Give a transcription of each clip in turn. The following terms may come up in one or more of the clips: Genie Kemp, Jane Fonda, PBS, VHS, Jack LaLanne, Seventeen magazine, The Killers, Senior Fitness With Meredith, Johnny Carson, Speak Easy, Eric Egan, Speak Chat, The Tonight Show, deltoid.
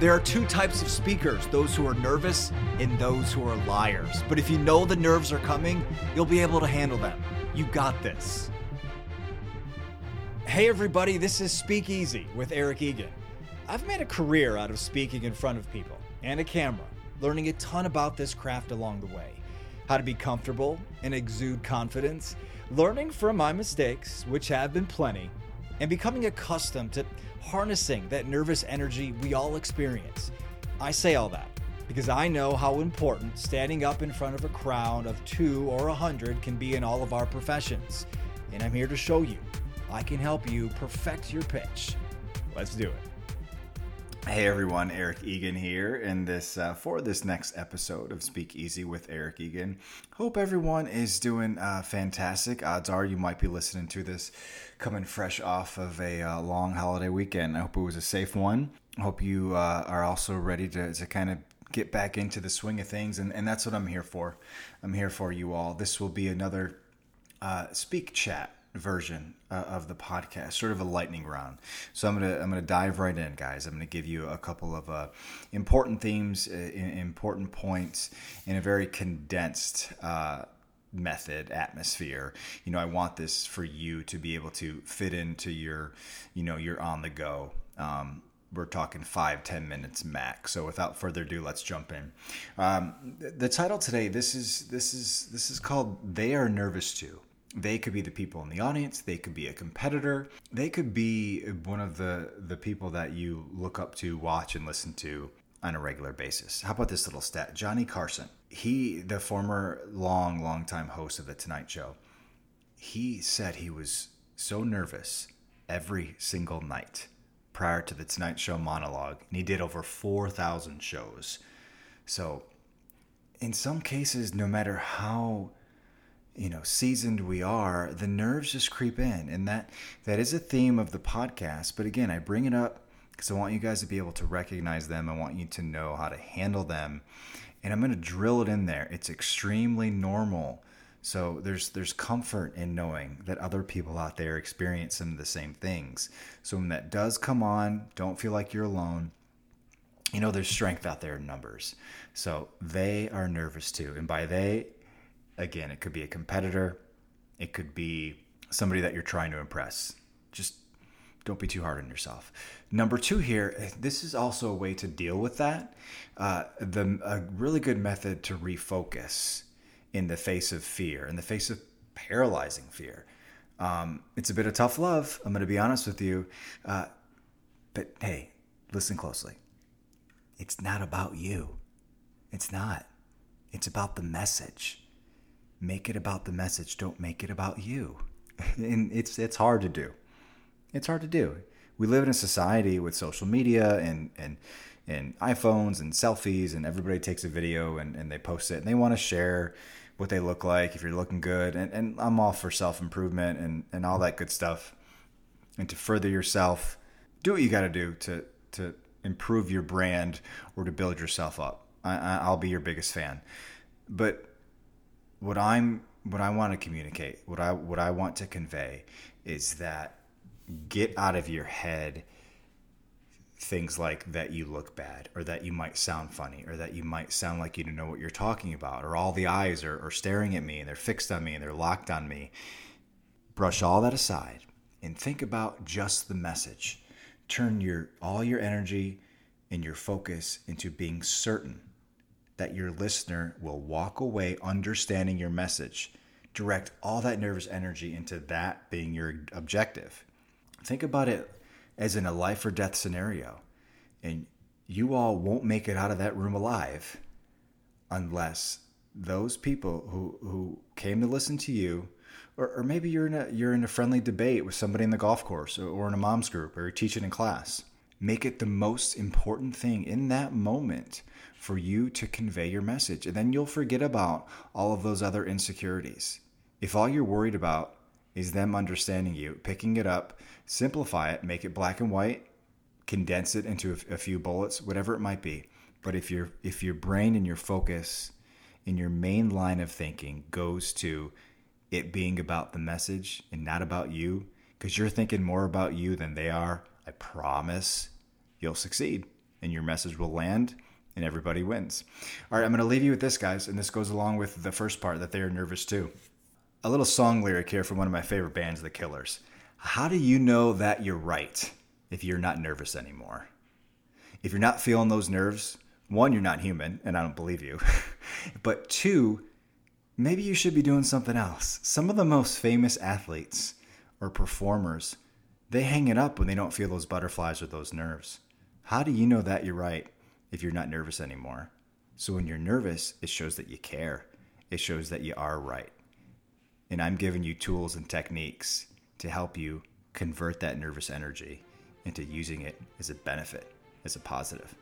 There are two types of speakers, those who are nervous and those who are liars. But if you know the nerves are coming, you'll be able to handle them. You got this. Hey everybody, this is Speak Easy with Eric Egan. I've made a career out of speaking in front of people and a camera, learning a ton about this craft along the way. How to be comfortable and exude confidence, learning from my mistakes, which have been plenty, and becoming accustomed to harnessing that nervous energy we all experience. I say all that because I know how important standing up in front of a crowd of 2 or 100 can be in all of our professions. And I'm here to show you, I can help you perfect your pitch. Let's do it. Hey everyone, Eric Egan here for this next episode of Speak Easy with Eric Egan. Hope everyone is doing fantastic. Odds are you might be listening to this coming fresh off of a long holiday weekend. I hope it was a safe one. I hope you are also ready to kind of get back into the swing of things, and that's what I'm here for. I'm here for you all. This will be another Speak Chat version of the podcast, sort of a lightning round. So I'm gonna dive right in, guys. I'm gonna give you a couple of important themes, important points in a very condensed method, atmosphere. You know, I want this for you to be able to fit into your on the go. We're talking 5-10 minutes max. So without further ado, let's jump in. The title today, this is called "They Are Nervous Too." They could be the people in the audience. They could be a competitor. They could be one of the people that you look up to, watch, and listen to on a regular basis. How about this little stat? Johnny Carson, the former long-time host of The Tonight Show, he said he was so nervous every single night prior to The Tonight Show monologue, and he did over 4,000 shows. So in some cases, no matter how seasoned we are, the nerves just creep in. And that is a theme of the podcast. But again, I bring it up because I want you guys to be able to recognize them. I want you to know how to handle them. And I'm going to drill it in there. It's extremely normal. So there's comfort in knowing that other people out there experience some of the same things. So when that does come on, don't feel like you're alone. You know, there's strength out there in numbers. So they are nervous too. And by they, again, it could be a competitor. It could be somebody that you're trying to impress. Just don't be too hard on yourself. Number two here, this is also a way to deal with that. A really good method to refocus in the face of fear, in the face of paralyzing fear. It's a bit of tough love, I'm going to be honest with you. But hey, listen closely. It's not about you. It's not. It's about the message. Make it about the message. Don't make it about you. And it's hard to do. It's hard to do. We live in a society with social media and iPhones and selfies, and everybody takes a video and they post it and they want to share what they look like, if you're looking good. And I'm all for self-improvement and all that good stuff. And to further yourself, do what you got to do to improve your brand or to build yourself up. I'll be your biggest fan. But what I want to convey is that get out of your head things like that you look bad, or that you might sound funny, or that you might sound like you don't know what you're talking about, or all the eyes are staring at me and they're fixed on me and they're locked on me. Brush all that aside and think about just the message. Turn all your energy and your focus into being certain that your listener will walk away understanding your message. Direct all that nervous energy into that being your objective. Think about it as in a life or death scenario. And you all won't make it out of that room alive unless those people who came to listen to you, or maybe you're in a friendly debate with somebody in the golf course, or in a mom's group, or you're teaching in class. Make it the most important thing in that moment for you to convey your message. And then you'll forget about all of those other insecurities. If all you're worried about is them understanding you, picking it up, simplify it, make it black and white, condense it into a few bullets, whatever it might be. But if your brain and your focus and your main line of thinking goes to it being about the message and not about you, because you're thinking more about you than they are, I promise you'll succeed and your message will land and everybody wins. All right, I'm going to leave you with this, guys, and this goes along with the first part, that they are nervous too. A little song lyric here from one of my favorite bands, The Killers. How do you know that you're right if you're not nervous anymore? If you're not feeling those nerves, one, you're not human, and I don't believe you. But two, maybe you should be doing something else. Some of the most famous athletes or performers, they hang it up when they don't feel those butterflies or those nerves. How do you know that you're right if you're not nervous anymore? So when you're nervous, it shows that you care. It shows that you are right. And I'm giving you tools and techniques to help you convert that nervous energy into using it as a benefit, as a positive.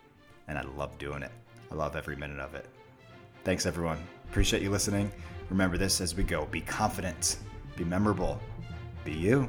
And I love doing it. I love every minute of it. Thanks, everyone. Appreciate you listening. Remember this as we go. Be confident. Be memorable. Be you.